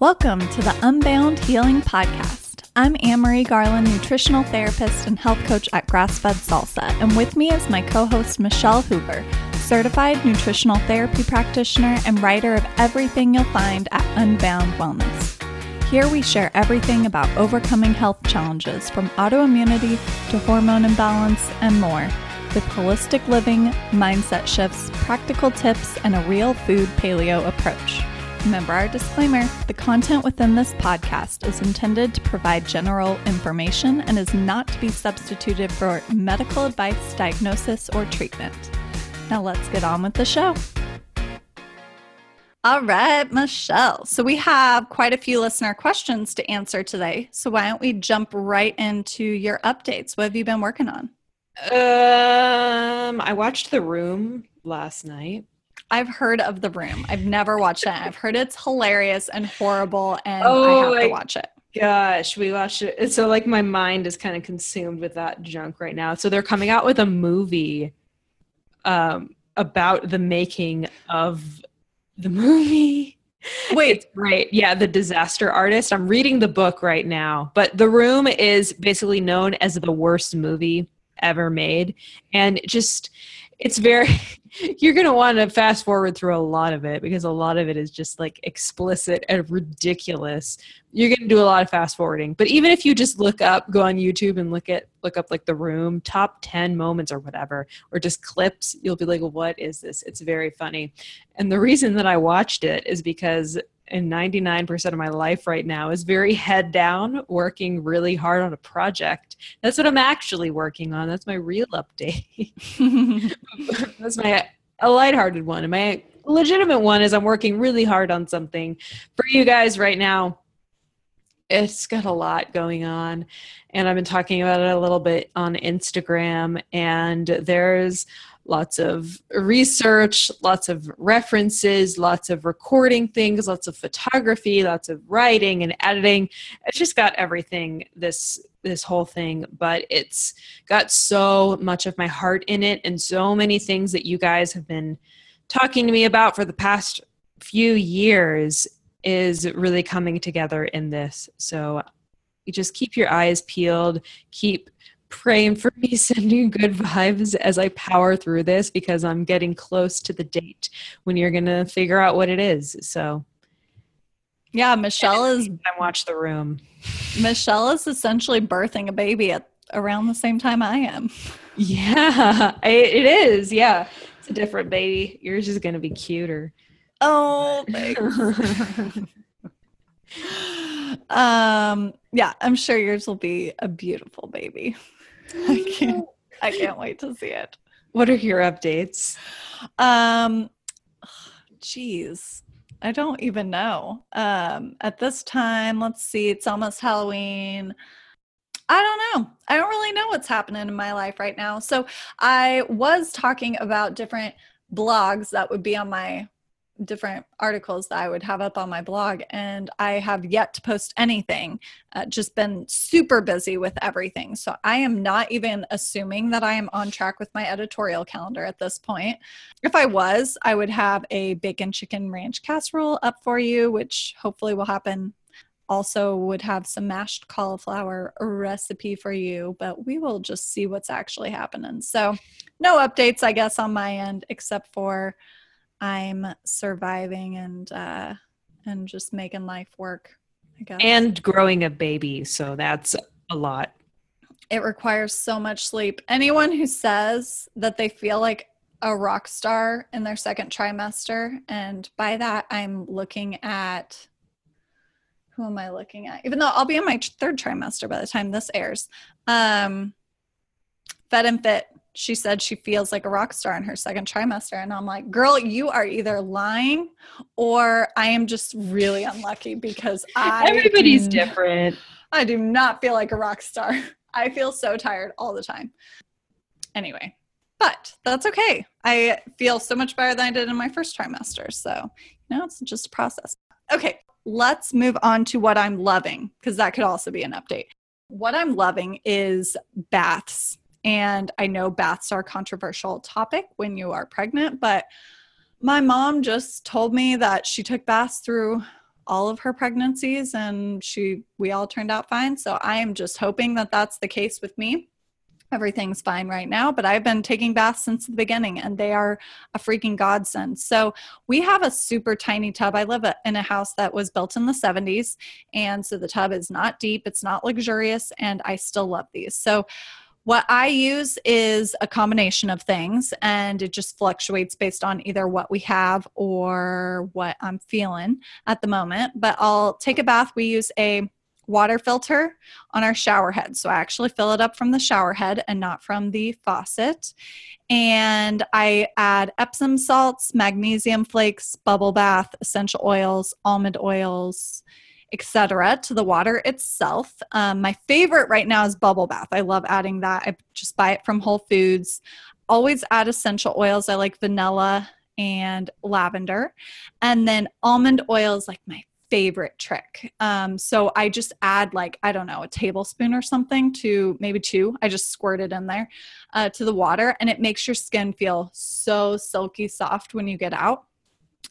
Welcome to the Unbound Healing Podcast. I'm Anne-Marie Garland, nutritional therapist and health coach at Grassfed Salsa, and with me is my co-host Michelle Hoover, certified nutritional therapy practitioner and writer of everything you'll find at Unbound Wellness. Here we share everything about overcoming health challenges, from autoimmunity to hormone imbalance and more, with holistic living, mindset shifts, practical tips, and a real food paleo approach. Remember our disclaimer, the content within this podcast is intended to provide general information and is not to be substituted for medical advice, diagnosis, or treatment. Now let's get on with the show. All right, Michelle. So we have quite a few listener questions to answer today. So why don't we jump right into your updates? What have you been working on? I watched The Room last night. I've heard of The Room. I've never watched it. I've heard it's hilarious and horrible, and I have to watch it. Gosh, we watched it. So like my mind is kind of consumed with that junk right now. So they're coming out with a movie about the making of the movie. Wait, it's great. Yeah, The Disaster Artist. I'm reading the book right now, but The Room is basically known as the worst movie ever made, and it's very, you're going to want to fast forward through a lot of it because a lot of it is just like explicit and ridiculous. You're going to do a lot of fast forwarding, but even if you just go on YouTube and look up like The Room top 10 moments or whatever, or just clips, you'll be like, what is this? It's very funny. And the reason that I watched it is because in 99% of my life right now is very head down, working really hard on a project. That's what I'm actually working on. That's my real update. That's a lighthearted one. And my legitimate one is I'm working really hard on something for you guys right now. It's got a lot going on, and I've been talking about it a little bit on Instagram, and there's lots of research, lots of references, lots of recording things, lots of photography, lots of writing and editing. It's just got everything, this whole thing, but it's got so much of my heart in it and so many things that you guys have been talking to me about for the past few years is really coming together in this. So you just keep your eyes peeled, keep praying for me, sending good vibes as I power through this, because I'm getting close to the date when you're going to figure out what it is. So yeah, watch The Room. Michelle is essentially birthing a baby at around the same time I am. Yeah, it is. Yeah. It's a different baby. Yours is going to be cuter. Oh, thanks. Yeah, I'm sure yours will be a beautiful baby. I can't wait to see it. What are your updates? Geez, I don't even know. At this time, let's see, it's almost Halloween. I don't know. I don't really know what's happening in my life right now. So I was talking about different blogs that would be on my different articles that I would have up on my blog, and I have yet to post anything, just been super busy with everything. So I am not even assuming that I am on track with my editorial calendar at this point. If I was, I would have a bacon chicken ranch casserole up for you, which hopefully will happen. Also would have some mashed cauliflower recipe for you, but we will just see what's actually happening. So no updates, I guess, on my end, except for I'm surviving and just making life work, I guess. And growing a baby, so that's a lot. It requires so much sleep. Anyone who says that they feel like a rock star in their second trimester, and by that I'm looking at, who am I looking at? Even though I'll be in my third trimester by the time this airs. Fed and Fit. She said she feels like a rock star in her second trimester. And I'm like, girl, you are either lying or I am just really unlucky, because everybody's different. I do not feel like a rock star. I feel so tired all the time. Anyway, but that's okay. I feel so much better than I did in my first trimester. So, it's just a process. Okay, let's move on to what I'm loving, because that could also be an update. What I'm loving is baths. And I know baths are a controversial topic when you are pregnant, but my mom just told me that she took baths through all of her pregnancies, and we all turned out fine. So I am just hoping that that's the case with me. Everything's fine right now, but I've been taking baths since the beginning, and they are a freaking godsend. So we have a super tiny tub. I live in a house that was built in the 70s, and so the tub is not deep, it's not luxurious, and I still love these. So what I use is a combination of things, and it just fluctuates based on either what we have or what I'm feeling at the moment. But I'll take a bath. We use a water filter on our shower head. So I actually fill it up from the shower head and not from the faucet. And I add Epsom salts, magnesium flakes, bubble bath, essential oils, almond oils, etc. to the water itself. My favorite right now is bubble bath. I love adding that. I just buy it from Whole Foods. Always add essential oils. I like vanilla and lavender. And then almond oil is like my favorite trick. So I just add like, I don't know, a tablespoon or something to maybe two. I just squirt it in there to the water, and it makes your skin feel so silky soft when you get out.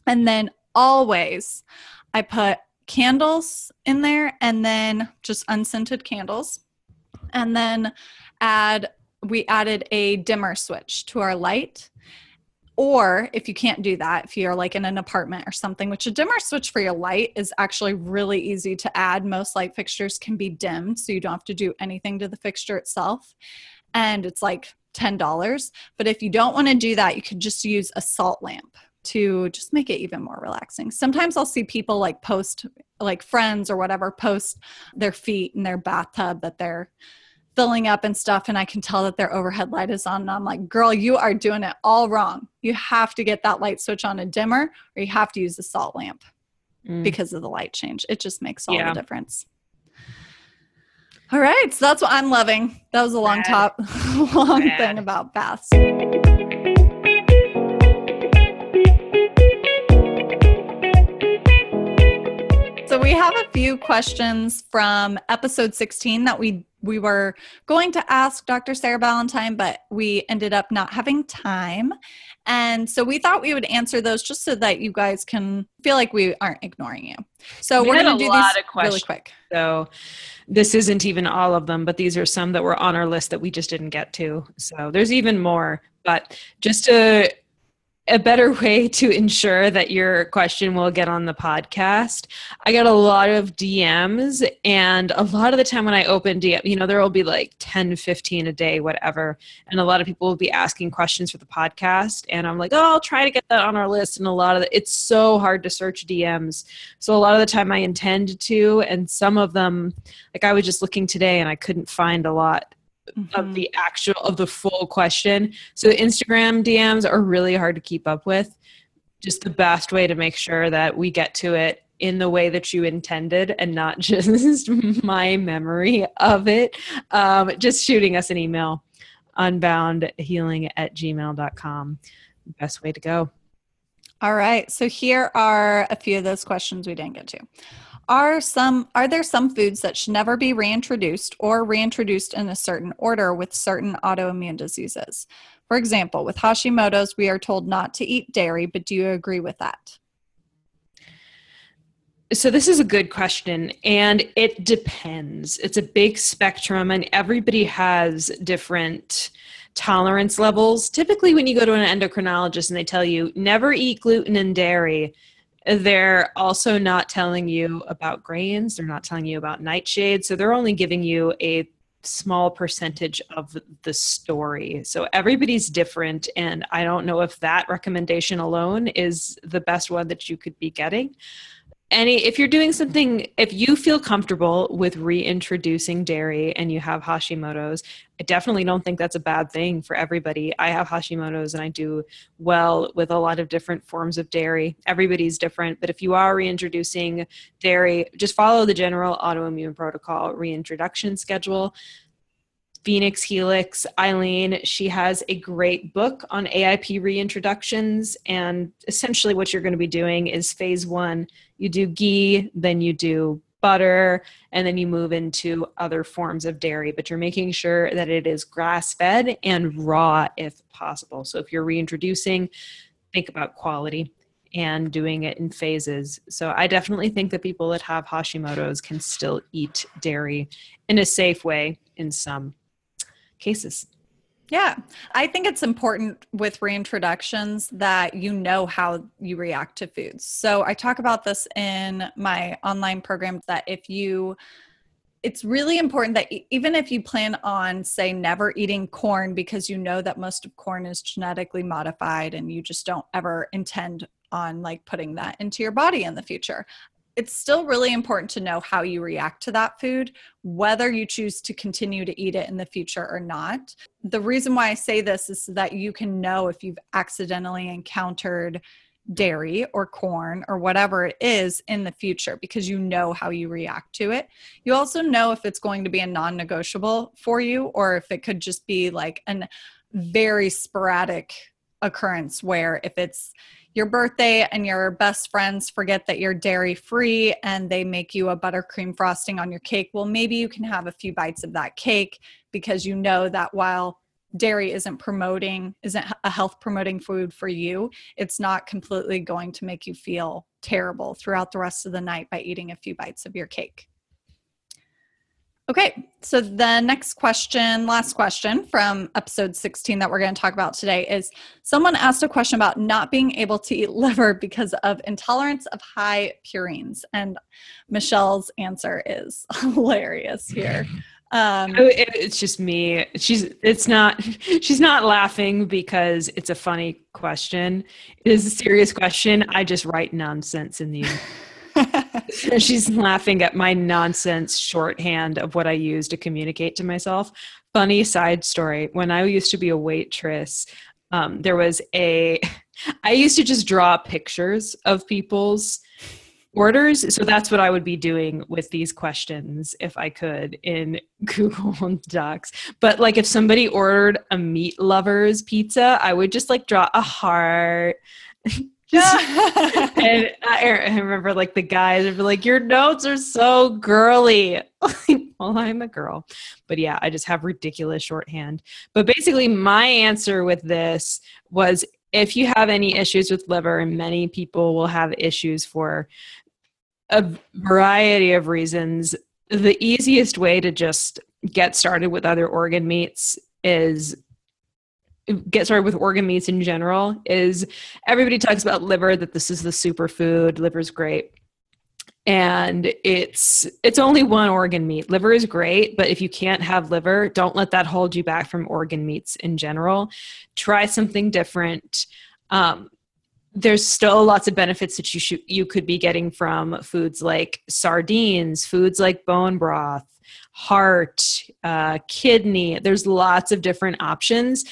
And then always I put candles in there, and then just unscented candles, and then we added a dimmer switch to our light. Or if you can't do that, if you're like in an apartment or something, which a dimmer switch for your light is actually really easy to add. Most light fixtures can be dimmed, so you don't have to do anything to the fixture itself, and it's like $10. But if you don't want to do that, you could just use a salt lamp to just make it even more relaxing. Sometimes I'll see people like post, like friends or whatever, post their feet in their bathtub that they're filling up and stuff. And I can tell that their overhead light is on. And I'm like, girl, you are doing it all wrong. You have to get that light switch on a dimmer, or you have to use the salt lamp because of the light change. It just makes all the difference. All right. So that's what I'm loving. That was a long thing about baths. We have a few questions from episode 16 that we were going to ask Dr. Sarah Ballantyne, but we ended up not having time. And so we thought we would answer those just so that you guys can feel like we aren't ignoring you. So we're going to do these really quick. So this isn't even all of them, but these are some that were on our list that we just didn't get to. So there's even more, but just to a better way to ensure that your question will get on the podcast. I got a lot of DMs, and a lot of the time when I open DM, there will be like 10, 15 a day, whatever. And a lot of people will be asking questions for the podcast, and I'm like, I'll try to get that on our list. And a lot of it's so hard to search DMs. So a lot of the time I intend to, and some of them, like I was just looking today and I couldn't find a lot of the full question. So Instagram DMs are really hard to keep up with. Just the best way to make sure that we get to it in the way that you intended and not just my memory of it. Just shooting us an email, unboundhealing@gmail.com. Best way to go. All right. So here are a few of those questions we didn't get to. Are there some foods that should never be reintroduced or reintroduced in a certain order with certain autoimmune diseases? For example, with Hashimoto's, we are told not to eat dairy, but do you agree with that? So this is a good question, and it depends. It's a big spectrum, and everybody has different tolerance levels. Typically, when you go to an endocrinologist and they tell you never eat gluten and dairy, they're also not telling you about grains. They're not telling you about nightshade. So they're only giving you a small percentage of the story. So everybody's different. And I don't know if that recommendation alone is the best one that you could be getting. If you're doing something, if you feel comfortable with reintroducing dairy and you have Hashimoto's, I definitely don't think that's a bad thing for everybody. I have Hashimoto's and I do well with a lot of different forms of dairy. Everybody's different, but if you are reintroducing dairy, just follow the general autoimmune protocol reintroduction schedule. Phoenix Helix, Eileen, she has a great book on AIP reintroductions, and essentially what you're going to be doing is phase 1, you do ghee, then you do butter, and then you move into other forms of dairy, but you're making sure that it is grass-fed and raw if possible. So if you're reintroducing, think about quality. and doing it in phases. So I definitely think that people that have Hashimoto's can still eat dairy in a safe way in some cases. Yeah, I think it's important with reintroductions that you know how you react to foods. So I talk about this in my online program that it's really important that even if you plan on, say, never eating corn because you know that most of corn is genetically modified and you just don't ever intend on like putting that into your body in the future, it's still really important to know how you react to that food, whether you choose to continue to eat it in the future or not. The reason why I say this is so that you can know if you've accidentally encountered dairy or corn or whatever it is in the future, because you know how you react to it. You also know if it's going to be a non-negotiable for you, or if it could just be like a very sporadic occurrence where if it's your birthday and your best friends forget that you're dairy free and they make you a buttercream frosting on your cake, well, maybe you can have a few bites of that cake because you know that while dairy isn't a health promoting food for you, it's not completely going to make you feel terrible throughout the rest of the night by eating a few bites of your cake. Okay, so the next question, last question from episode 16 that we're going to talk about today is, someone asked a question about not being able to eat liver because of intolerance of high purines. And Michelle's answer is hilarious here. It's just me. She's not laughing because it's a funny question. It is a serious question. I just write nonsense in the she's laughing at my nonsense shorthand of what I use to communicate to myself. Funny side story. When I used to be a waitress, I used to just draw pictures of people's orders. So that's what I would be doing with these questions if I could in Google Docs. But like if somebody ordered a meat lover's pizza, I would just like draw a heart. And I remember like the guys would be like, your notes are so girly. Well, I'm a girl. But yeah, I just have ridiculous shorthand. But basically my answer with this was, if you have any issues with liver, and many people will have issues for a variety of reasons, the easiest way to just get started with other organ meats is get started with organ meats in general is everybody talks about liver, that this is the superfood, liver's great. And it's only one organ meat. Liver is great, but if you can't have liver, don't let that hold you back from organ meats in general. Try something different. There's still lots of benefits that you could be getting from foods like sardines, foods like bone broth, heart, kidney. There's lots of different options.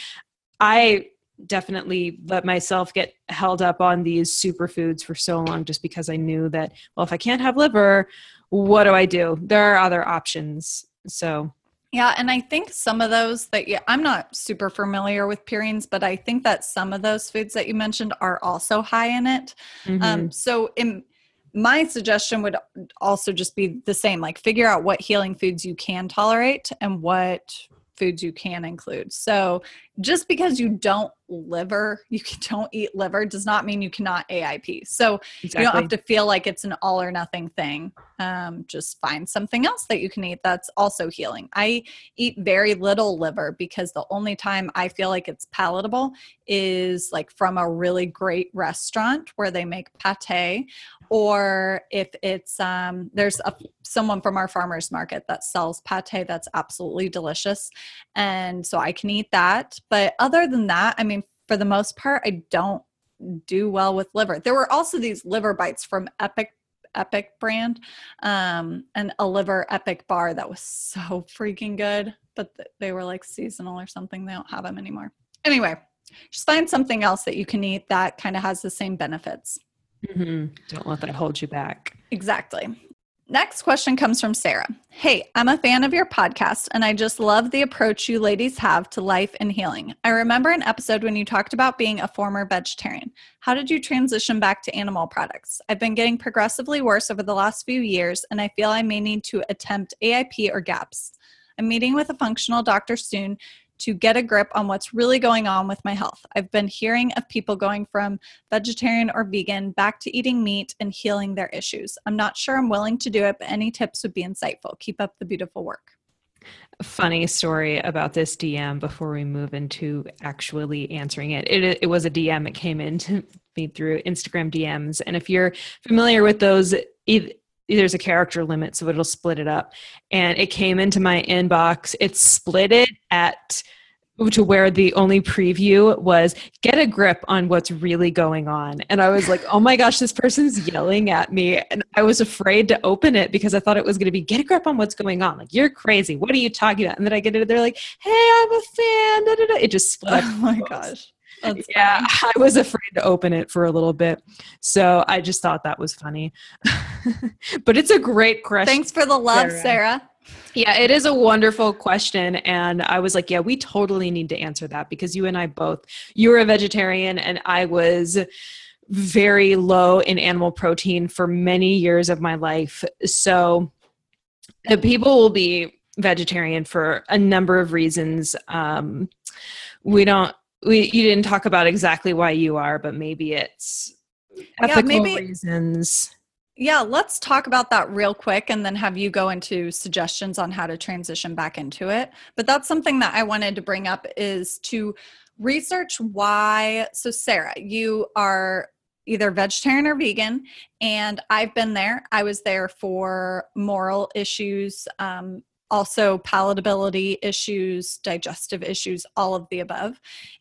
I definitely let myself get held up on these superfoods for so long just because I knew that, well, if I can't have liver, what do I do? There are other options. So yeah, and I think some of those that I'm not super familiar with purines, but I think that some of those foods that you mentioned are also high in it. Mm-hmm. My suggestion would also just be the same, like figure out what healing foods you can tolerate and what foods you can include. So just because you don't eat liver does not mean you cannot AIP. So exactly. You don't have to feel like it's an all or nothing thing. Just find something else that you can eat that's also healing. I eat very little liver because the only time I feel like it's palatable is like from a really great restaurant where they make pate, or if it's, there's someone from our farmer's market that sells pate that's absolutely delicious. And so I can eat that. But other than that, I mean, for the most part, I don't do well with liver. There were also these liver bites from Epic brand, and a liver Epic bar that was so freaking good, but they were like seasonal or something. They don't have them anymore. Anyway, just find something else that you can eat that kind of has the same benefits. Mm-hmm. Don't let that hold you back. Exactly. Next question comes from Sarah. Hey, I'm a fan of your podcast, and I just love the approach you ladies have to life and healing. I remember an episode when you talked about being a former vegetarian. How did you transition back to animal products? I've been getting progressively worse over the last few years, and I feel I may need to attempt AIP or GAPS. I'm meeting with a functional doctor soon to get a grip on what's really going on with my health. I've been hearing of people going from vegetarian or vegan back to eating meat and healing their issues. I'm not sure I'm willing to do it, but any tips would be insightful. Keep up the beautiful work. Funny story about this DM before we move into actually answering it. It was a DM that came in to me through Instagram DMs. And if you're familiar with those, there's a character limit, so it'll split it up. And it came into my inbox. It split it to where the only preview was, get a grip on what's really going on. And I was like, oh my gosh, this person's yelling at me. And I was afraid to open it because I thought it was going to be, get a grip on what's going on. Like, you're crazy. What are you talking about? And then I get it. They're like, hey, I'm a fan. Da, da, da. It just split. Oh my gosh. That's funny. I was afraid to open it for a little bit. So I just thought that was funny. But it's a great question. Thanks for the love, Sarah. Yeah, it is a wonderful question. And I was like, yeah, we totally need to answer that because you and I both, you were a vegetarian and I was very low in animal protein for many years of my life. So people will be vegetarian for a number of reasons. You didn't talk about exactly why you are, but maybe it's ethical reasons. Yeah, let's talk about that real quick and then have you go into suggestions on how to transition back into it. But that's something that I wanted to bring up is to research why. So Sarah, you are either vegetarian or vegan, and I've been there. I was there for moral issues, also palatability issues, digestive issues, all of the above.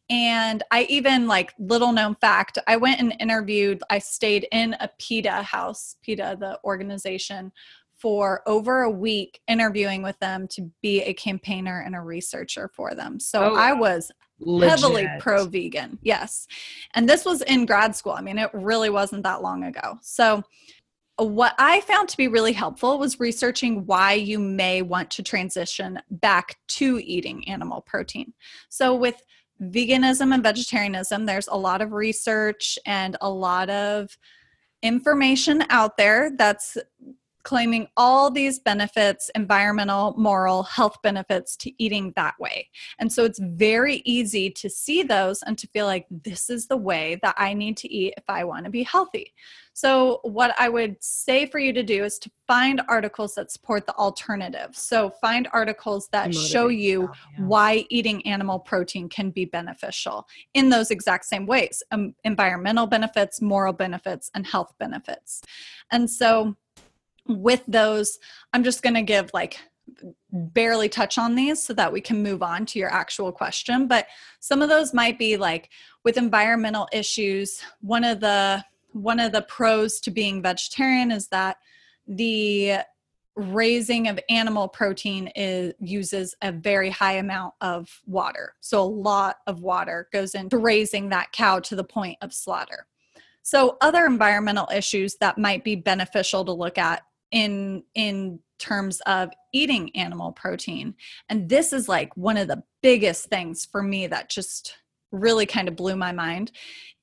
And I even, like, little known fact, I went and interviewed, I stayed in a PETA house, PETA, the organization, for over a week interviewing with them to be a campaigner and a researcher for them. So I was heavily pro-vegan. Yes. And this was in grad school. I mean, it really wasn't that long ago. So what I found to be really helpful was researching why you may want to transition back to eating animal protein. So with veganism and vegetarianism, there's a lot of research and a lot of information out there that's claiming all these benefits, environmental, moral, health benefits to eating that way. And so it's very easy to see those and to feel like this is the way that I need to eat if I want to be healthy. So what I would say for you to do is to find articles that support the alternative. So find articles that show you why eating animal protein can be beneficial in those exact same ways, environmental benefits, moral benefits, and health benefits. And so with those, I'm just going to give, like, barely touch on these so that we can move on to your actual question. But some of those might be, like, with environmental issues, one of the pros to being vegetarian is that the raising of animal protein uses a very high amount of water. So a lot of water goes into raising that cow to the point of slaughter. So other environmental issues that might be beneficial to look at in terms of eating animal protein. And this is, like, one of the biggest things for me that just really kind of blew my mind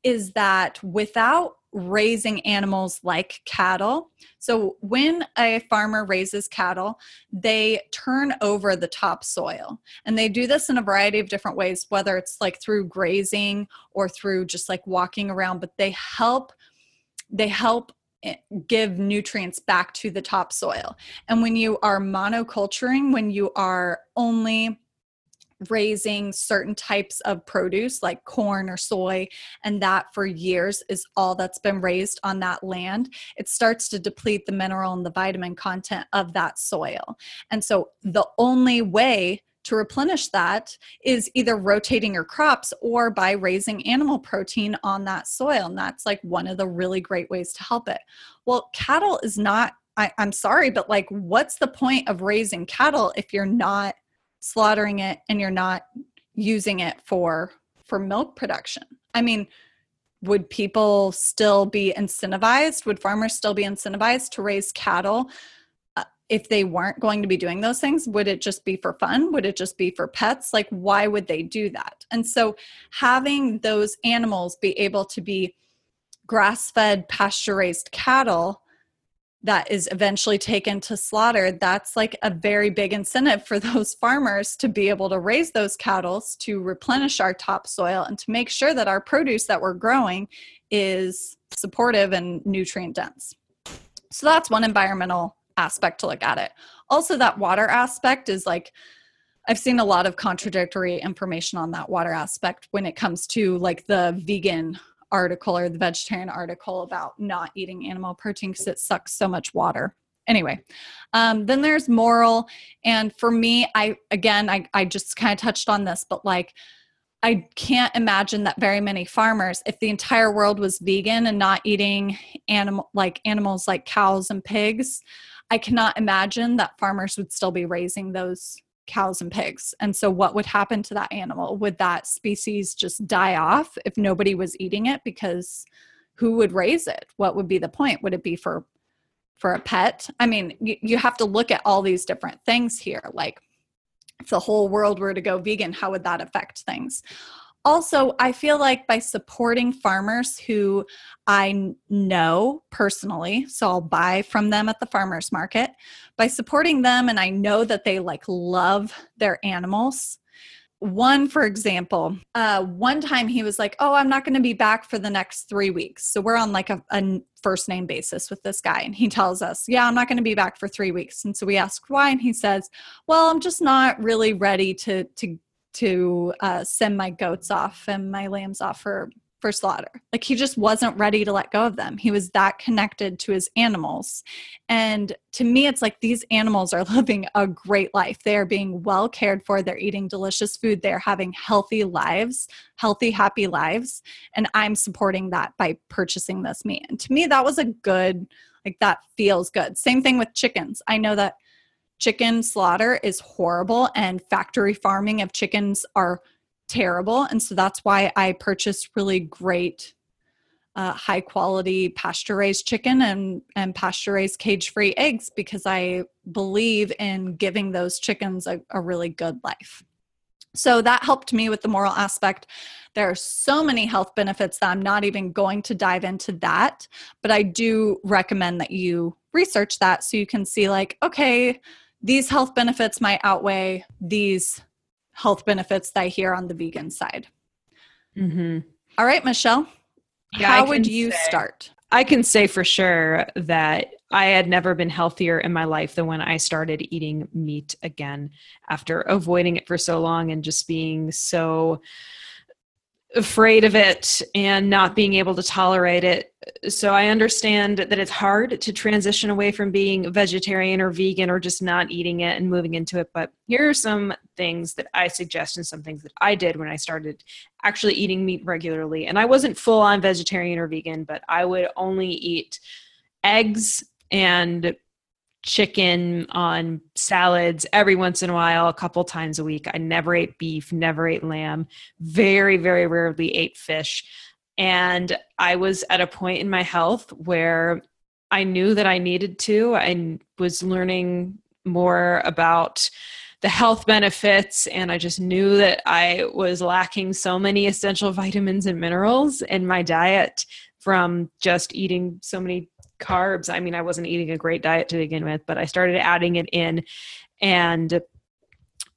is that without raising animals like cattle. So when a farmer raises cattle, they turn over the topsoil, and they do this in a variety of different ways, whether it's, like, through grazing or through just, like, walking around, but they help give nutrients back to the topsoil. And when you are monoculturing, when you are only raising certain types of produce like corn or soy, and that for years is all that's been raised on that land, it starts to deplete the mineral and the vitamin content of that soil. And so the only way to replenish that is either rotating your crops or by raising animal protein on that soil. And that's, like, one of the really great ways to help it. Well, cattle is not, I'm sorry, but, like, what's the point of raising cattle if you're not slaughtering it and you're not using it for milk production? I mean, would people still be incentivized? Would farmers still be incentivized to raise cattle if they weren't going to be doing those things? Would it just be for fun? Would it just be for pets? Like, why would they do that? And so having those animals be able to be grass-fed, pasture-raised cattle that is eventually taken to slaughter, that's like a very big incentive for those farmers to be able to raise those cattle to replenish our topsoil and to make sure that our produce that we're growing is supportive and nutrient dense. So that's one environmental aspect to look at it. Also, that water aspect is like, I've seen a lot of contradictory information on that water aspect when it comes to like the vegan article or the vegetarian article about not eating animal protein because it sucks so much water. Anyway, then there's moral. And for me, I just kind of touched on this, but like, I can't imagine that very many farmers, if the entire world was vegan and not eating animals like cows and pigs, I cannot imagine that farmers would still be raising those cows and pigs. And so what would happen to that animal? Would that species just die off if nobody was eating it? Because who would raise it? What would be the point? Would it be for a pet? I mean, you have to look at all these different things here. Like, if the whole world were to go vegan, how would that affect things? Also, I feel like by supporting farmers who I know personally, so I'll buy from them at the farmer's market, by supporting them, and I know that they like love their animals. One, for example, one time he was like, oh, I'm not going to be back for the next 3 weeks. So we're on like a first name basis with this guy. And he tells us, yeah, I'm not going to be back for 3 weeks. And so we asked why. And he says, well, I'm just not really ready to send my goats off and my lambs off for slaughter. Like, he just wasn't ready to let go of them. He was that connected to his animals. And to me, it's like, these animals are living a great life. They are being well cared for. They're eating delicious food. They're having healthy lives, healthy, happy lives. And I'm supporting that by purchasing this meat. And to me, that was a good, like, that feels good. Same thing with chickens. I know that chicken slaughter is horrible and factory farming of chickens are terrible. And so that's why I purchased really great, high quality pasture raised chicken and pasture raised cage free eggs, because I believe in giving those chickens a really good life. So that helped me with the moral aspect. There are so many health benefits that I'm not even going to dive into that, but I do recommend that you research that so you can see like, okay, these health benefits might outweigh these health benefits that I hear on the vegan side. Mm-hmm. All right, Michelle, how would you start? I can say for sure that I had never been healthier in my life than when I started eating meat again after avoiding it for so long and just being so afraid of it and not being able to tolerate it. So I understand that it's hard to transition away from being vegetarian or vegan or just not eating it and moving into it. But here are some things that I suggest and some things that I did when I started actually eating meat regularly. And I wasn't full on vegetarian or vegan, but I would only eat eggs and chicken on salads every once in a while, a couple times a week. I never ate beef, never ate lamb, very, very rarely ate fish. And I was at a point in my health where I knew that I needed to. I was learning more about the health benefits, and I just knew that I was lacking so many essential vitamins and minerals in my diet from just eating so many carbs. I mean, I wasn't eating a great diet to begin with, but I started adding it in. And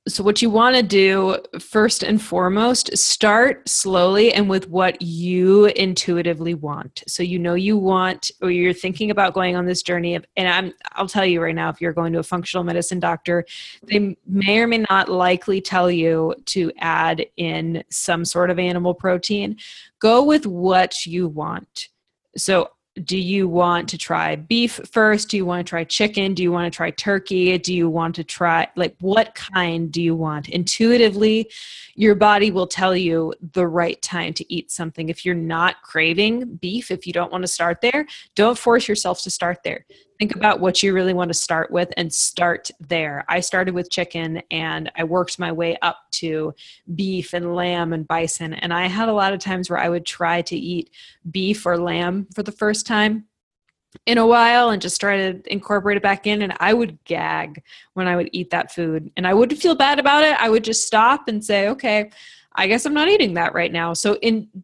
so what you want to do first and foremost, start slowly and with what you intuitively want. So you know you want, or you're thinking about going on this journey of, and I'll tell you right now, if you're going to a functional medicine doctor, they may or may not likely tell you to add in some sort of animal protein. Go with what you want. So do you want to try beef first? Do you want to try chicken? Do you want to try turkey? Do you want to try, like, what kind do you want? Intuitively, your body will tell you the right time to eat something. If you're not craving beef, if you don't want to start there, don't force yourself to start there. Think about what you really want to start with and start there. I started with chicken and I worked my way up to beef and lamb and bison. And I had a lot of times where I would try to eat beef or lamb for the first time in a while and just try to incorporate it back in. And I would gag when I would eat that food, and I wouldn't feel bad about it. I would just stop and say, okay, I guess I'm not eating that right now. So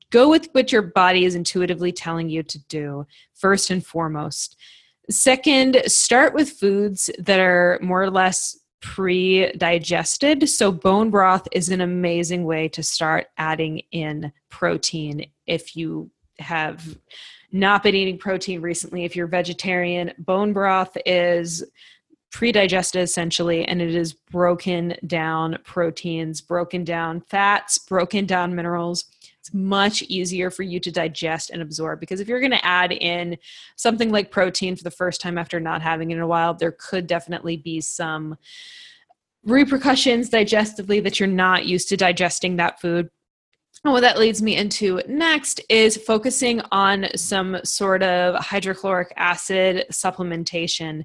go with what your body is intuitively telling you to do first and foremost. Second, start with foods that are more or less pre-digested. So bone broth is an amazing way to start adding in protein if you have not been eating protein recently. If you're vegetarian, bone broth is pre-digested essentially, and it is broken down proteins, broken down fats, broken down minerals. It's much easier for you to digest and absorb, because if you're going to add in something like protein for the first time after not having it in a while, there could definitely be some repercussions digestively that you're not used to digesting that food. And what that leads me into next is focusing on some sort of hydrochloric acid supplementation.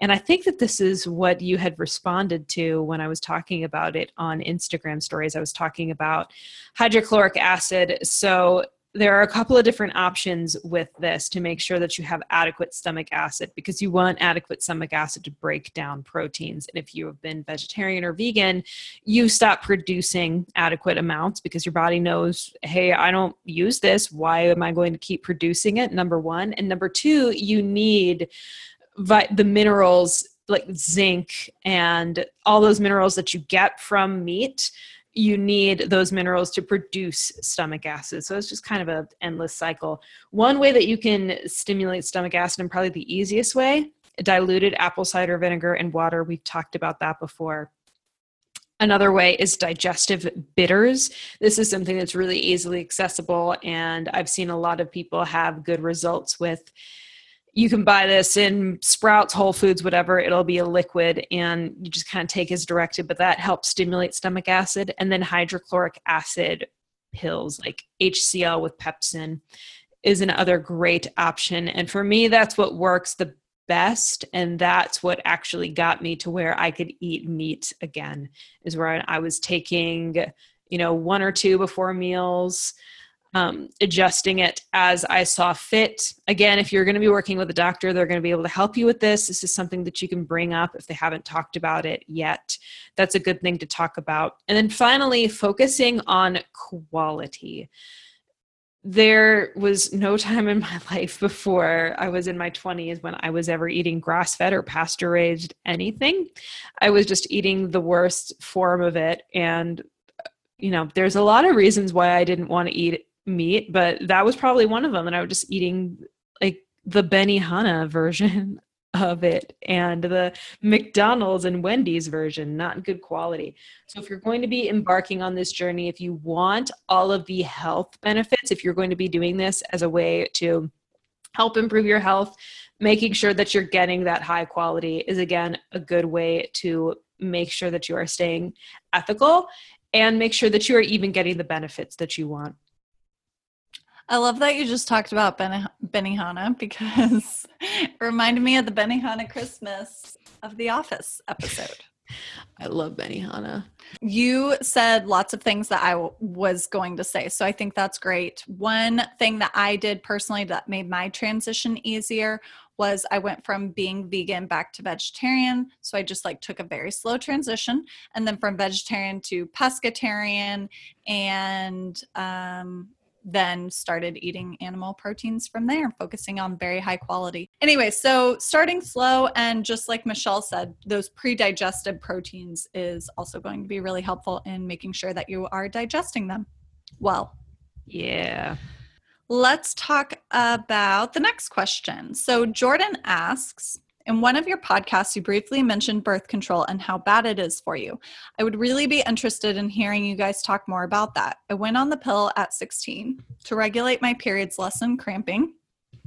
And I think that this is what you had responded to when I was talking about it on Instagram stories. I was talking about hydrochloric acid. So there are a couple of different options with this to make sure that you have adequate stomach acid, because you want adequate stomach acid to break down proteins. And if you have been vegetarian or vegan, you stop producing adequate amounts because your body knows, hey, I don't use this. Why am I going to keep producing it? Number one. And number two, you need the minerals like zinc and all those minerals that you get from meat. You need those minerals to produce stomach acid. So it's just kind of an endless cycle. One way that you can stimulate stomach acid, and probably the easiest way, diluted apple cider vinegar and water. We've talked about that before. Another way is digestive bitters. This is something that's really easily accessible, and I've seen a lot of people have good results with. You can buy this in Sprouts, Whole Foods, whatever. It'll be a liquid, and you just kind of take as directed, but that helps stimulate stomach acid. And then hydrochloric acid pills like HCl with pepsin is another great option. And for me, that's what works the best. And that's what actually got me to where I could eat meat again, is where I was taking, one or two before meals, adjusting it as I saw fit. Again, if you're going to be working with a doctor, they're going to be able to help you with this. This is something that you can bring up if they haven't talked about it yet. That's a good thing to talk about. And then finally, focusing on quality. There was no time in my life before I was in my 20s when I was ever eating grass-fed or pasture-raised anything. I was just eating the worst form of it. And, there's a lot of reasons why I didn't want to eat meat, but that was probably one of them. And I was just eating like the Benihana version of it and the McDonald's and Wendy's version, not good quality. So if you're going to be embarking on this journey, if you want all of the health benefits, if you're going to be doing this as a way to help improve your health, making sure that you're getting that high quality is, again, a good way to make sure that you are staying ethical and make sure that you are even getting the benefits that you want. I love that you just talked about Benihana, because it reminded me of the Benihana Christmas of The Office episode. I love Benihana. You said lots of things that I was going to say, so I think that's great. One thing that I did personally that made my transition easier was I went from being vegan back to vegetarian. So I just took a very slow transition, and then from vegetarian to pescatarian, and then started eating animal proteins from there, focusing on very high quality. Anyway, so starting slow, and just like Michelle said, those pre-digested proteins is also going to be really helpful in making sure that you are digesting them well. Yeah. Let's talk about the next question. So Jordan asks, in one of your podcasts, you briefly mentioned birth control and how bad it is for you. I would really be interested in hearing you guys talk more about that. I went on the pill at 16 to regulate my periods, lessen cramping,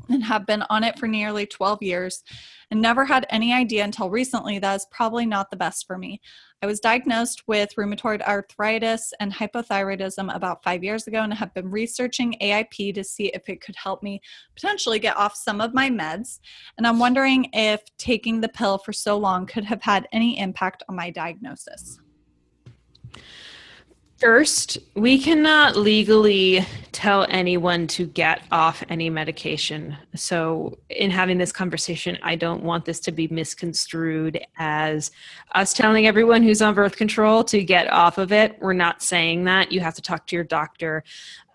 and have been on it for nearly 12 years and never had any idea until recently that is probably not the best for me. I was diagnosed with rheumatoid arthritis and hypothyroidism about 5 years ago and have been researching AIP to see if it could help me potentially get off some of my meds. And I'm wondering if taking the pill for so long could have had any impact on my diagnosis. First, we cannot legally tell anyone to get off any medication. So in having this conversation, I don't want this to be misconstrued as us telling everyone who's on birth control to get off of it. We're not saying that. You have to talk to your doctor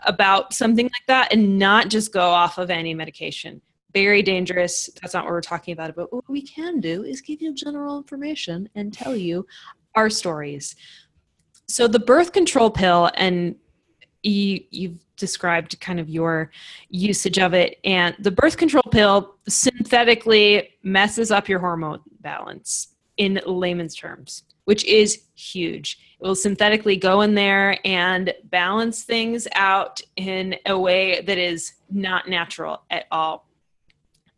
about something like that and not just go off of any medication. Very dangerous. That's not what we're talking about. But what we can do is give you general information and tell you our stories. So the birth control pill, and you've described kind of your usage of it. And the birth control pill synthetically messes up your hormone balance in layman's terms, which is huge. It will synthetically go in there and balance things out in a way that is not natural at all.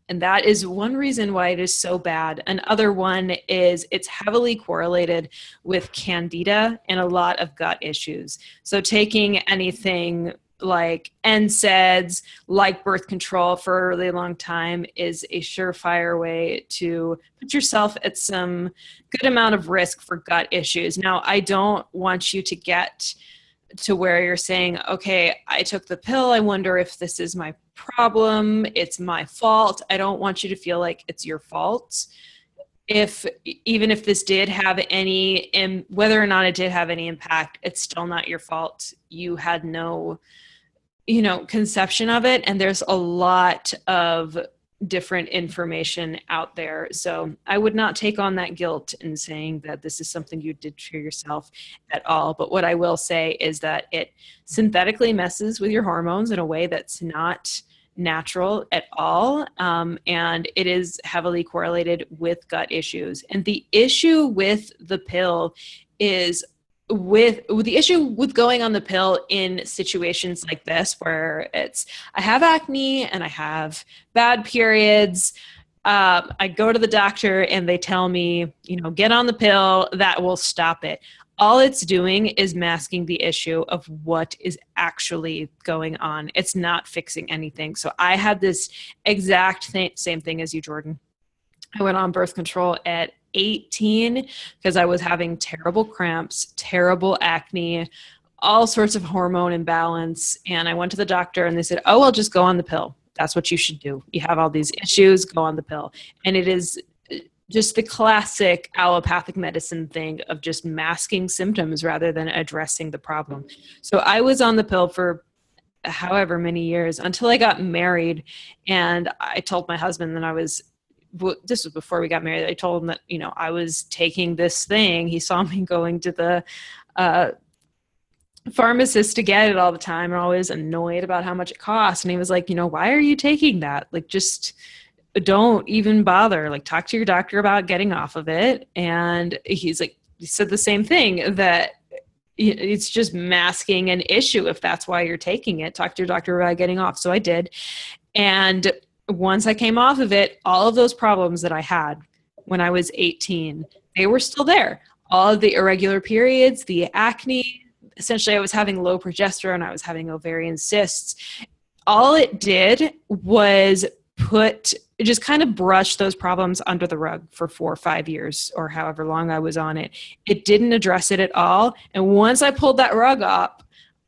And that is one reason why it is so bad. Another one is it's heavily correlated with candida and a lot of gut issues. So taking anything like NSAIDs, like birth control for a really long time is a surefire way to put yourself at some good amount of risk for gut issues. Now, I don't want you to get to where you're saying, okay, I took the pill. I wonder if this is my problem. It's my fault. I don't want you to feel like it's your fault. Even if this did have any, and whether or not it did have any impact, it's still not your fault. You had no, conception of it. And there's a lot of different information out there. So I would not take on that guilt in saying that this is something you did to yourself at all. But what I will say is that it synthetically messes with your hormones in a way that's not natural at all. And it is heavily correlated with gut issues. And the issue with the pill is going on the pill in situations like this, where it's, I have acne and I have bad periods. I go to the doctor and they tell me, get on the pill, that will stop it. All it's doing is masking the issue of what is actually going on. It's not fixing anything. So I had this exact same thing as you, Jordan. I went on birth control at 18 because I was having terrible cramps, terrible acne, all sorts of hormone imbalance. And I went to the doctor and they said, oh, well, just go on the pill. That's what you should do. You have all these issues, go on the pill. And it is just the classic allopathic medicine thing of just masking symptoms rather than addressing the problem. So I was on the pill for however many years until I got married. And I told my husband that this was before we got married. I told him that, I was taking this thing. He saw me going to the pharmacist to get it all the time and always annoyed about how much it costs. And he was like, why are you taking that? Like, just don't even bother. Like, talk to your doctor about getting off of it. And he said the same thing, that it's just masking an issue. If that's why you're taking it, talk to your doctor about getting off. So I did. And once I came off of it, all of those problems that I had when I was 18, they were still there. All of the irregular periods, the acne, essentially I was having low progesterone, I was having ovarian cysts. All it did was just kind of brush those problems under the rug for 4 or 5 years or however long I was on it. It didn't address it at all. And once I pulled that rug up,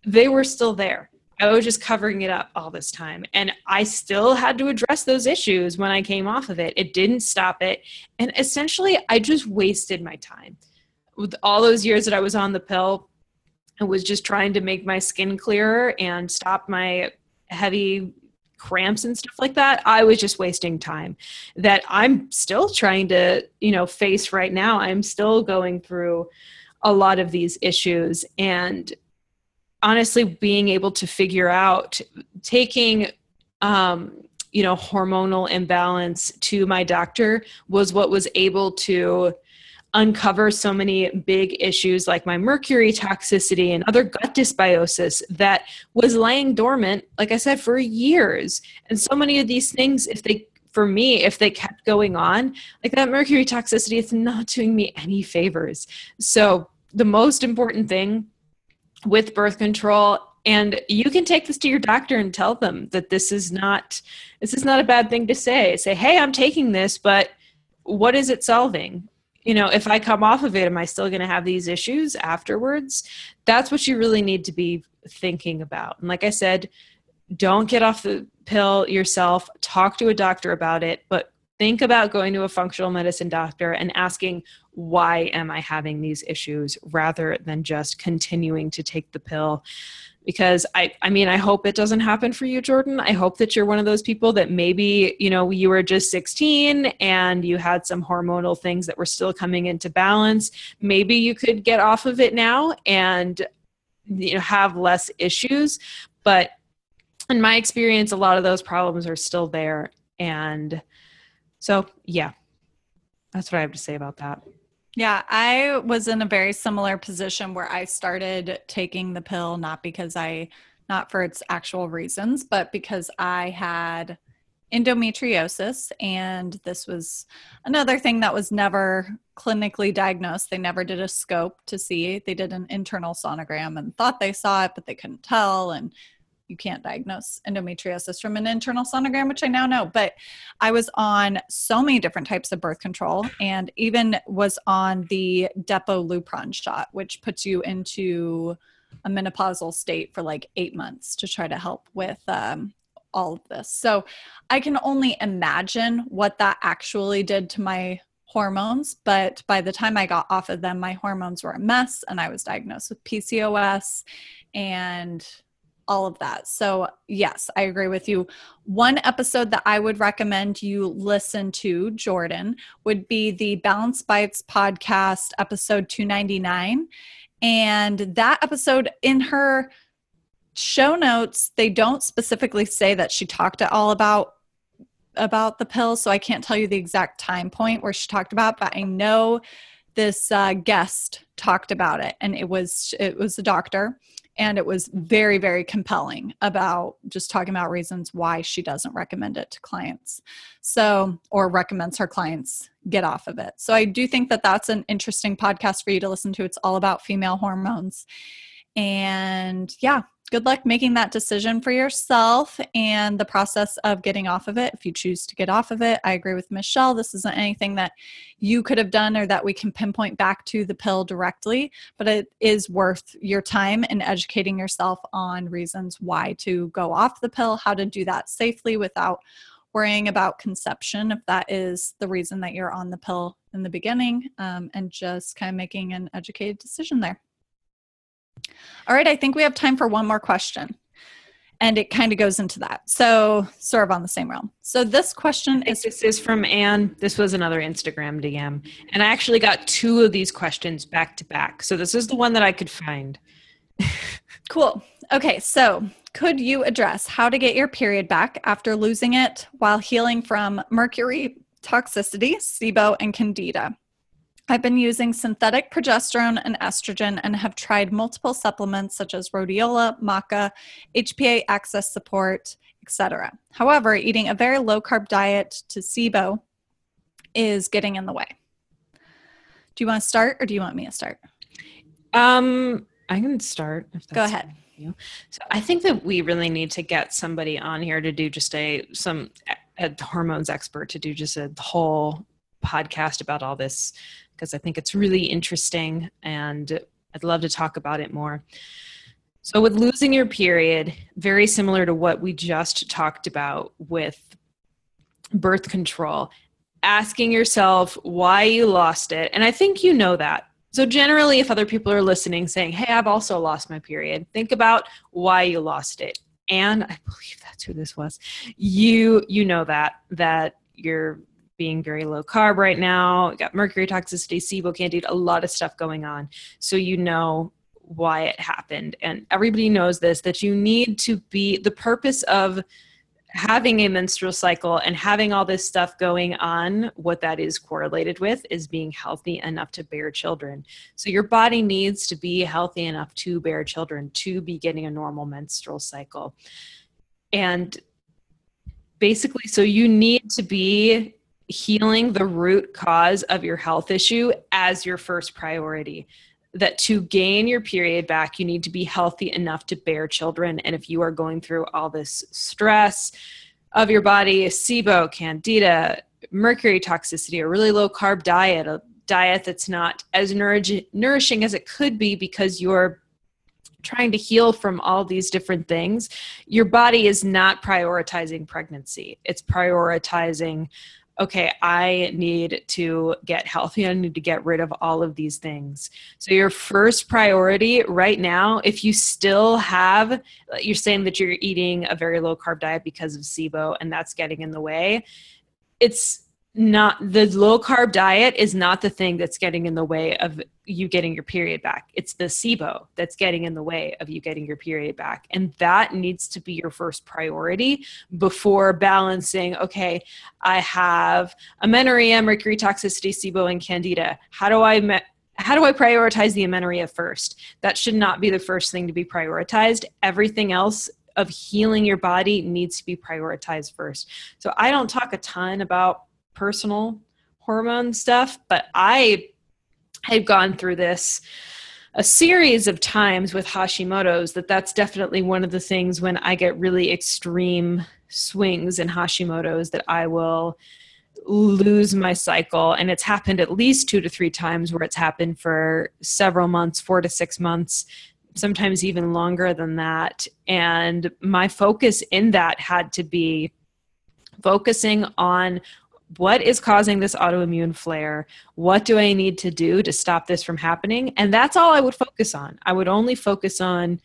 they were still there. I was just covering it up all this time. And I still had to address those issues when I came off of it. It didn't stop it. And essentially, I just wasted my time. With all those years that I was on the pill, I was just trying to make my skin clearer and stop my heavy cramps and stuff like that. I was just wasting time that I'm still trying to, face right now. I'm still going through a lot of these issues. And honestly, being able to figure out taking, hormonal imbalance to my doctor was what was able to uncover so many big issues like my mercury toxicity and other gut dysbiosis that was laying dormant, like I said, for years. And so many of these things, if they kept going on, like that mercury toxicity, it's not doing me any favors. So the most important thing with birth control, and you can take this to your doctor and tell them that this is not a bad thing to say. Say, hey, I'm taking this, but what is it solving? If I come off of it, am I still going to have these issues afterwards? That's what you really need to be thinking about. And like I said, don't get off the pill yourself. Talk to a doctor about it, but think about going to a functional medicine doctor and asking, why am I having these issues, rather than just continuing to take the pill. Because I mean, I hope it doesn't happen for you, Jordan. I hope that you're one of those people that maybe, you know, you were just 16 and you had some hormonal things that were still coming into balance. Maybe you could get off of it now and, you know, have less issues. But in my experience, a lot of those problems are still there. And so, yeah, that's what I have to say about that. Yeah, I was in a very similar position where I started taking the pill, not for its actual reasons, but because I had endometriosis, and this was another thing that was never clinically diagnosed. They never did a scope to see. They did an internal sonogram and thought they saw it, but they couldn't tell, and you can't diagnose endometriosis from an internal sonogram, which I now know. But I was on so many different types of birth control, and even was on the Depo-Lupron shot, which puts you into a menopausal state for like 8 months to try to help with all of this. So I can only imagine what that actually did to my hormones. But by the time I got off of them, my hormones were a mess, and I was diagnosed with PCOS and all of that. So yes, I agree with you. One episode that I would recommend you listen to, Jordan, would be the Balanced Bites podcast, episode 299. And that episode, in her show notes, they don't specifically say that she talked at all about the pill. So I can't tell you the exact time point where she talked about, but I know this guest talked about it, and it was a doctor. And it was very, very compelling about just talking about reasons why she doesn't recommend it to clients, or recommends her clients get off of it. So I do think that that's an interesting podcast for you to listen to. It's all about female hormones. And yeah, good luck making that decision for yourself and the process of getting off of it. If you choose to get off of it, I agree with Michelle. This isn't anything that you could have done or that we can pinpoint back to the pill directly, but it is worth your time in educating yourself on reasons why to go off the pill, how to do that safely without worrying about conception, if that is the reason that you're on the pill in the beginning, and just kind of making an educated decision there. All right, I think we have time for one more question, and it kind of goes into that. So sort of on the same realm. So this question is from Anne. This was another Instagram DM, and I actually got two of these questions back to back. So this is the one that I could find. Cool. Okay. So could you address how to get your period back after losing it while healing from mercury toxicity, SIBO, and candida? I've been using synthetic progesterone and estrogen, and have tried multiple supplements such as rhodiola, maca, HPA access support, etc. However, eating a very low-carb diet to SIBO is getting in the way. Do you want to start, or do you want me to start? I can start. If that's Go ahead. You. So I think that we really need to get somebody on here to do just a hormones expert to do just a whole podcast about all this, because I think it's really interesting and I'd love to talk about it more. So with losing your period, very similar to what we just talked about with birth control, asking yourself why you lost it. And I think you know that. So generally, if other people are listening saying, hey, I've also lost my period, think about why you lost it. And I believe that's who this was. You know that you're being very low carb right now, got mercury toxicity, SIBO, candida, a lot of stuff going on. So you know why it happened. And everybody knows this, that you need to be, the purpose of having a menstrual cycle and having all this stuff going on, what that is correlated with is being healthy enough to bear children. So your body needs to be healthy enough to bear children, to be getting a normal menstrual cycle. And basically, so you need to be healing the root cause of your health issue as your first priority. That to gain your period back, you need to be healthy enough to bear children. And if you are going through all this stress of your body, SIBO, candida, mercury toxicity, a really low carb diet, a diet that's not as nourishing as it could be because you're trying to heal from all these different things, your body is not prioritizing pregnancy. It's prioritizing okay, I need to get healthy. I need to get rid of all of these things. So your first priority right now, if you still have, you're saying that you're eating a very low carb diet because of SIBO and that's getting in the way. It's not, the low carb diet is not the thing that's getting in the way of you getting your period back. It's the SIBO that's getting in the way of you getting your period back. And that needs to be your first priority before balancing, okay, I have amenorrhea, mercury toxicity, SIBO, and candida. How do I prioritize the amenorrhea first? That should not be the first thing to be prioritized. Everything else of healing your body needs to be prioritized first. So I don't talk a ton about personal hormone stuff, but I had gone through this a series of times with Hashimoto's, that's definitely one of the things when I get really extreme swings in Hashimoto's that I will lose my cycle. And it's happened at least 2 to 3 times where it's happened for several months, 4 to 6 months, sometimes even longer than that. And my focus in that had to be focusing on what is causing this autoimmune flare? What do I need to do to stop this from happening? And that's all I would focus on. I would only focus on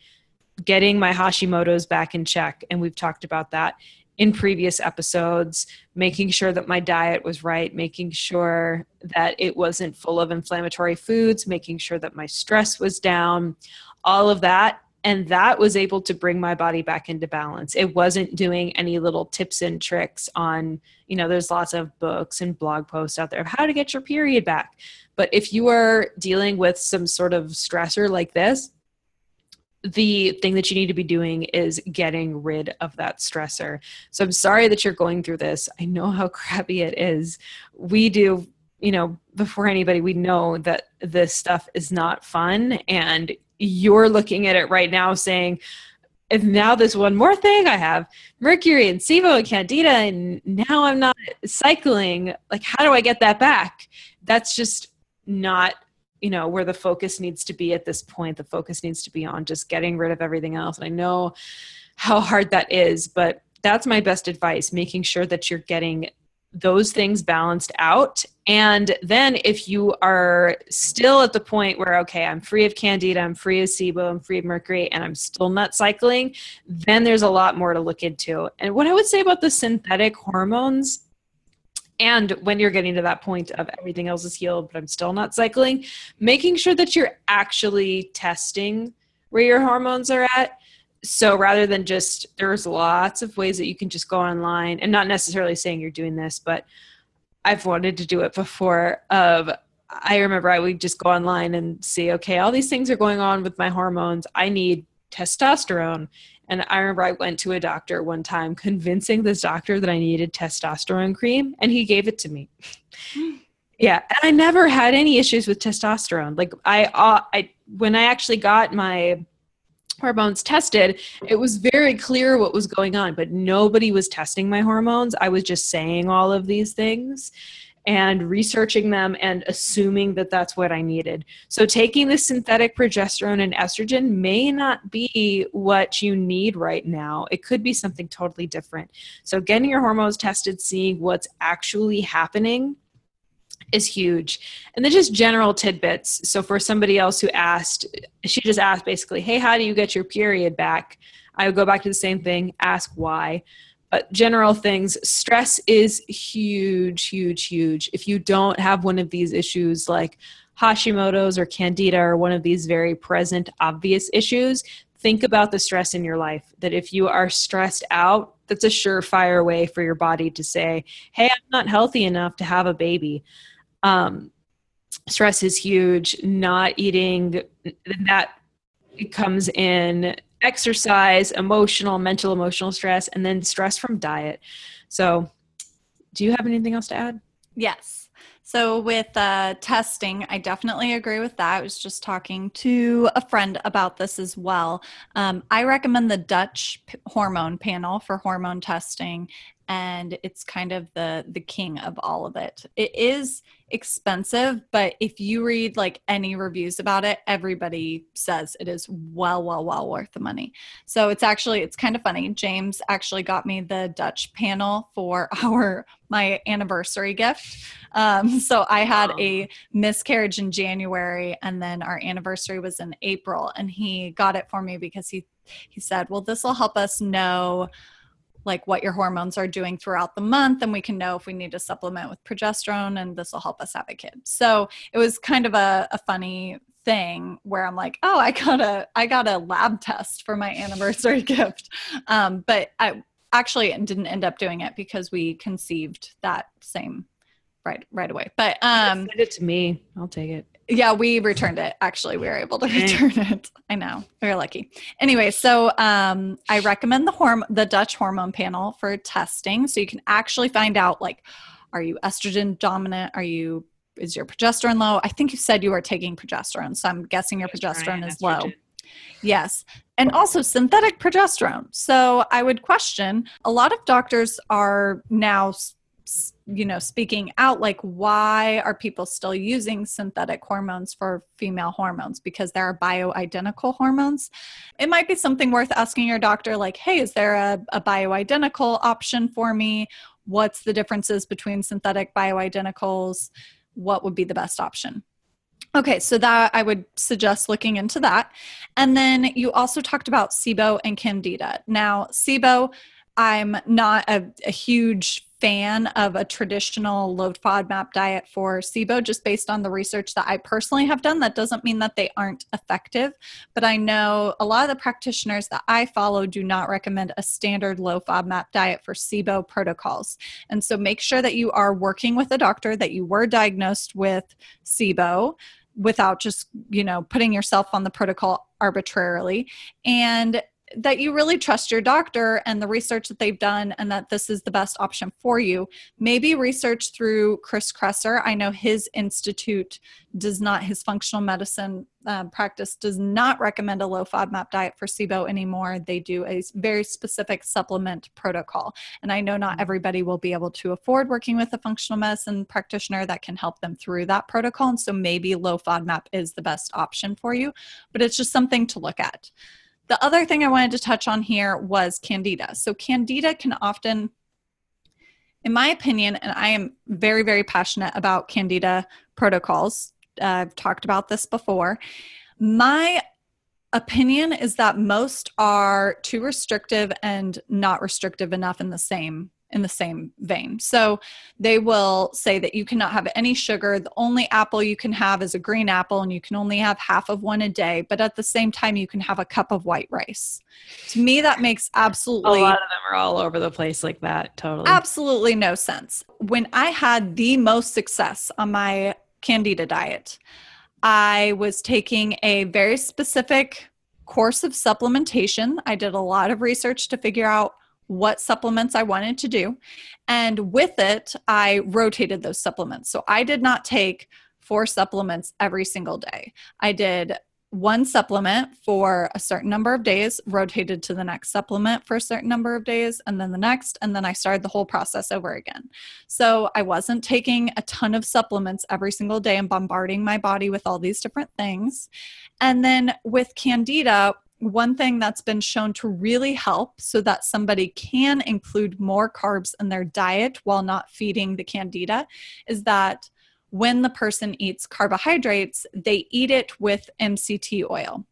getting my Hashimoto's back in check. And we've talked about that in previous episodes, making sure that my diet was right, making sure that it wasn't full of inflammatory foods, making sure that my stress was down, all of that. And that was able to bring my body back into balance. It wasn't doing any little tips and tricks on, you know, there's lots of books and blog posts out there of how to get your period back. But if you are dealing with some sort of stressor like this, the thing that you need to be doing is getting rid of that stressor. So I'm sorry that you're going through this. I know how crappy it is. We do, you know, before anybody, we know that this stuff is not fun, and you're looking at it right now saying, if now this one more thing, I have mercury and SIBO and candida, and now I'm not cycling. Like, how do I get that back? That's just not, you know, where the focus needs to be at this point. The focus needs to be on just getting rid of everything else. And I know how hard that is, but that's my best advice, making sure that you're getting those things balanced out. And then if you are still at the point where, okay, I'm free of candida, I'm free of SIBO, I'm free of mercury, and I'm still not cycling, then there's a lot more to look into. And what I would say about the synthetic hormones, and when you're getting to that point of everything else is healed, but I'm still not cycling, making sure that you're actually testing where your hormones are at. So rather than just, there's lots of ways that you can just go online, and not necessarily saying you're doing this, but I've wanted to do it before. I remember I would just go online and see, okay, all these things are going on with my hormones. I need testosterone. And I remember I went to a doctor one time, convincing this doctor that I needed testosterone cream, and he gave it to me. Yeah. And I never had any issues with testosterone. Like I when I actually got my hormones tested, it was very clear what was going on, but nobody was testing my hormones. I was just saying all of these things and researching them and assuming that that's what I needed. So taking the synthetic progesterone and estrogen may not be what you need right now. It could be something totally different. So getting your hormones tested, seeing what's actually happening is huge. And then just general tidbits. So for somebody else who asked, she just asked basically, hey, how do you get your period back? I would go back to the same thing, ask why. But general things, stress is huge, huge, huge. If you don't have one of these issues like Hashimoto's or candida or one of these very present, obvious issues, think about the stress in your life. That if you are stressed out, that's a surefire way for your body to say, hey, I'm not healthy enough to have a baby. Stress is huge. Not eating, that it comes in exercise, emotional, mental, emotional stress, and then stress from diet. So do you have anything else to add? Yes. So with testing, I definitely agree with that. I was just talking to a friend about this as well. I recommend the Dutch hormone panel for hormone testing. and it's kind of the king of all of it. It is expensive, but if you read like any reviews about it, everybody says it is well worth the money. So it's kind of funny. James actually got me the Dutch panel for my anniversary gift. So I had a miscarriage in January, and then our anniversary was in April, and he got it for me because he said, well, this will help us know like what your hormones are doing throughout the month, and we can know if we need to supplement with progesterone, and this will help us have a kid. So it was kind of a funny thing where I'm like, oh, I got a lab test for my anniversary gift. But I actually didn't end up doing it because we conceived that same right away. But send it to me. I'll take it. Yeah, we returned it. Actually, we were able to return it. I know. We were lucky. Anyway, so I recommend the Dutch hormone panel for testing. So you can actually find out, like, are you estrogen dominant? Is your progesterone low? I think you said you were taking progesterone, so I'm guessing your progesterone is low. Yes. And also synthetic progesterone. So I would question, a lot of doctors are now speaking out, like, why are people still using synthetic hormones for female hormones? Because there are bioidentical hormones. It might be something worth asking your doctor, like, hey, is there a bioidentical option for me? What's the differences between synthetic bioidenticals? What would be the best option? Okay, so that I would suggest looking into that. And then you also talked about SIBO and Candida. Now, SIBO, I'm not a huge fan of a traditional low FODMAP diet for SIBO, just based on the research that I personally have done. That doesn't mean that they aren't effective, but I know a lot of the practitioners that I follow do not recommend a standard low FODMAP diet for SIBO protocols. And so make sure that you are working with a doctor, that you were diagnosed with SIBO without just, putting yourself on the protocol arbitrarily, and that you really trust your doctor and the research that they've done, and that this is the best option for you. Maybe research through Chris Kresser. I know his institute his functional medicine practice does not recommend a low FODMAP diet for SIBO anymore. They do a very specific supplement protocol. And I know not everybody will be able to afford working with a functional medicine practitioner that can help them through that protocol. And so maybe low FODMAP is the best option for you, but it's just something to look at. The other thing I wanted to touch on here was Candida. So Candida can often, in my opinion, and I am very, very passionate about Candida protocols. I've talked about this before. My opinion is that most are too restrictive and not restrictive enough in the same vein. So they will say that you cannot have any sugar. The only apple you can have is a green apple, and you can only have half of one a day. But at the same time, you can have a cup of white rice. To me, that makes absolutely... A lot of them are all over the place like that. Totally. Absolutely no sense. When I had the most success on my Candida diet, I was taking a very specific course of supplementation. I did a lot of research to figure out what supplements I wanted to do. And with it, I rotated those supplements. So I did not take 4 supplements every single day. I did 1 supplement for a certain number of days, rotated to the next supplement for a certain number of days, and then the next, and then I started the whole process over again. So I wasn't taking a ton of supplements every single day and bombarding my body with all these different things. And then with Candida, one thing that's been shown to really help so that somebody can include more carbs in their diet while not feeding the Candida is that when the person eats carbohydrates, they eat it with MCT oil.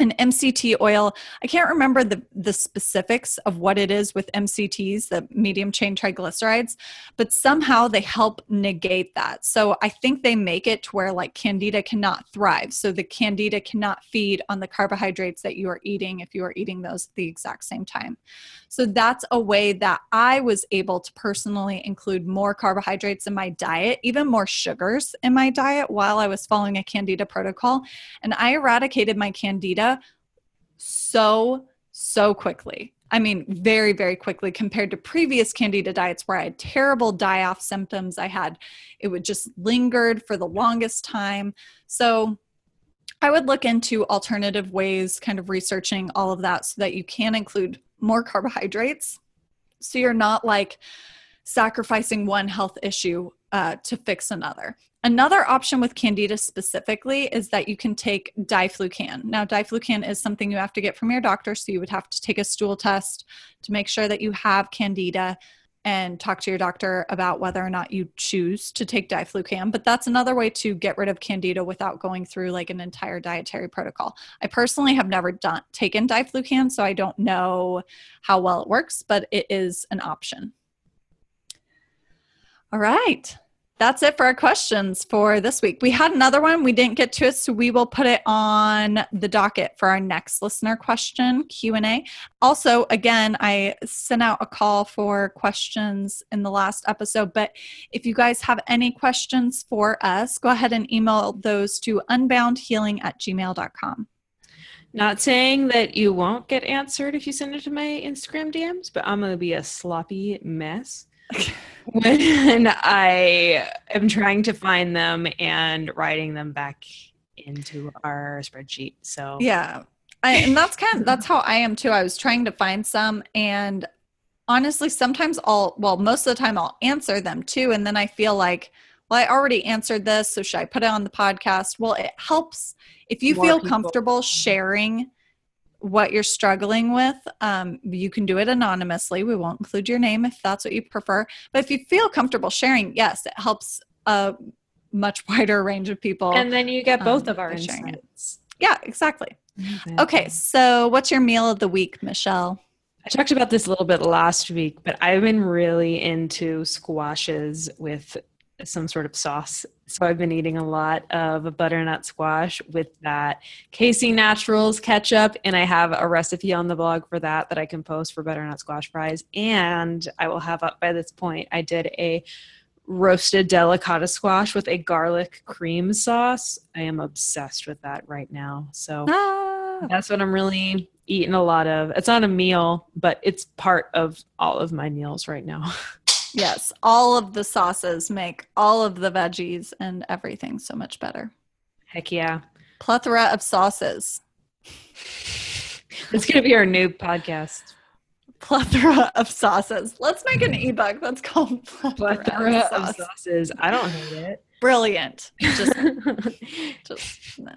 And MCT oil, I can't remember the specifics of what it is with MCTs, the medium chain triglycerides, but somehow they help negate that. So I think they make it to where like Candida cannot thrive. So the Candida cannot feed on the carbohydrates that you are eating if you are eating those at the exact same time. So that's a way that I was able to personally include more carbohydrates in my diet, even more sugars in my diet while I was following a Candida protocol. And I eradicated my Candida so quickly. I mean, very, very quickly compared to previous Candida diets where I had terrible die-off symptoms. It would just lingered for the longest time. So I would look into alternative ways, kind of researching all of that so that you can include more carbohydrates So you're not like sacrificing one health issue to fix another. Another option with candida specifically is that you can take Diflucan. Now, Diflucan is something you have to get from your doctor, so you would have to take a stool test to make sure that you have candida and talk to your doctor about whether or not you choose to take Diflucan, but that's another way to get rid of candida without going through like an entire dietary protocol. I personally have never taken Diflucan, so I don't know how well it works, but it is an option. All right. That's it for our questions for this week. We had another one. We didn't get to it, so we will put it on the docket for our next listener question, Q&A. Also, again, I sent out a call for questions in the last episode, but if you guys have any questions for us, go ahead and email those to unboundhealing@gmail.com. Not saying that you won't get answered if you send it to my Instagram DMs, but I'm going to be a sloppy mess when I am trying to find them and writing them back into our spreadsheet. So yeah, and that's kind of, that's how I am too. I was trying to find some, and honestly, sometimes most of the time I'll answer them too. And then I feel like, well, I already answered this, so should I put it on the podcast? Well, it helps if you feel comfortable sharing what you're struggling with. You can do it anonymously. We won't include your name if that's what you prefer. But if you feel comfortable sharing, yes, it helps a much wider range of people. And then you get both of our insights. Yeah, exactly. Mm-hmm. Okay, so what's your meal of the week, Michelle? I talked about this a little bit last week, but I've been really into squashes with some sort of sauce. So I've been eating a lot of a butternut squash with that Casey Naturals ketchup, and I have a recipe on the blog for that I can post for butternut squash fries. And I will have up by this point, I did a roasted delicata squash with a garlic cream sauce. I am obsessed with that right now. So that's what I'm really eating a lot of. It's not a meal, but it's part of all of my meals right now. Yes, all of the sauces make all of the veggies and everything so much better. Heck yeah. Plethora of sauces. It's going to be our new podcast. Plethora of sauces. Let's make an ebook that's called Plethora of Sauces. I don't hate it. Brilliant. Just no.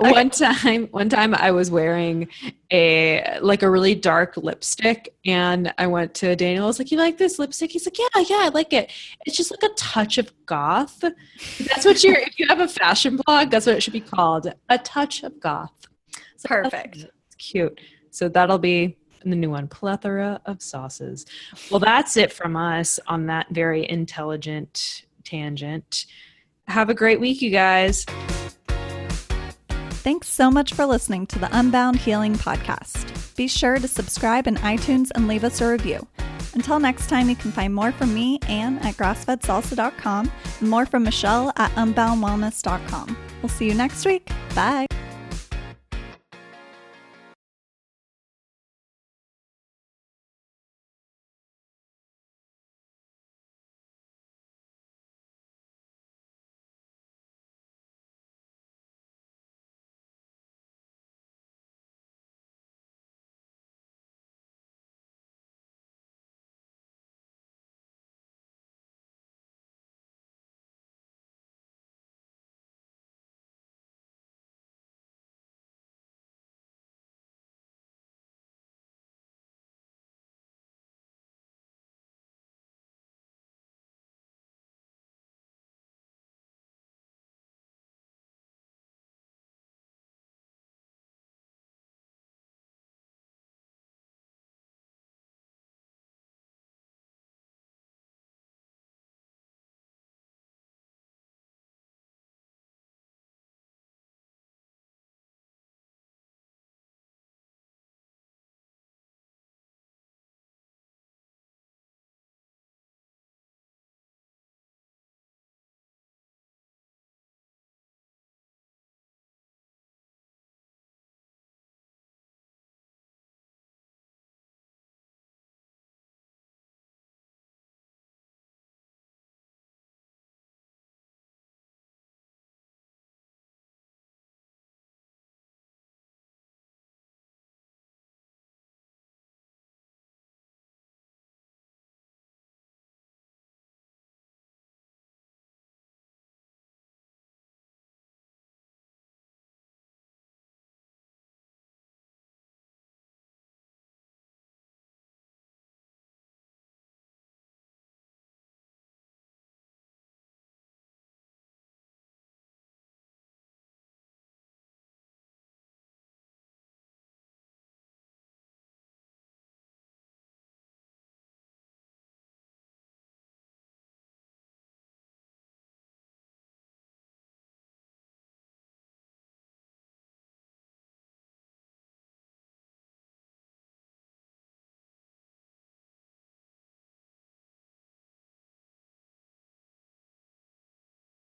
Okay. One time I was wearing a really dark lipstick, and I went to Daniel. I was like, "You like this lipstick?" He's like, "Yeah, I like it. It's just like a touch of goth." That's what if you have a fashion blog, that's what it should be called. A touch of goth. So perfect. It's cute. So that'll be the new one, Plethora of Sauces. Well, that's it from us on that very intelligent tangent. Have a great week, you guys. Thanks so much for listening to the Unbound Healing Podcast. Be sure to subscribe in iTunes and leave us a review. Until next time, you can find more from me, Anne, at grassfedsalsa.com, and more from Michelle at unboundwellness.com. We'll see you next week. Bye.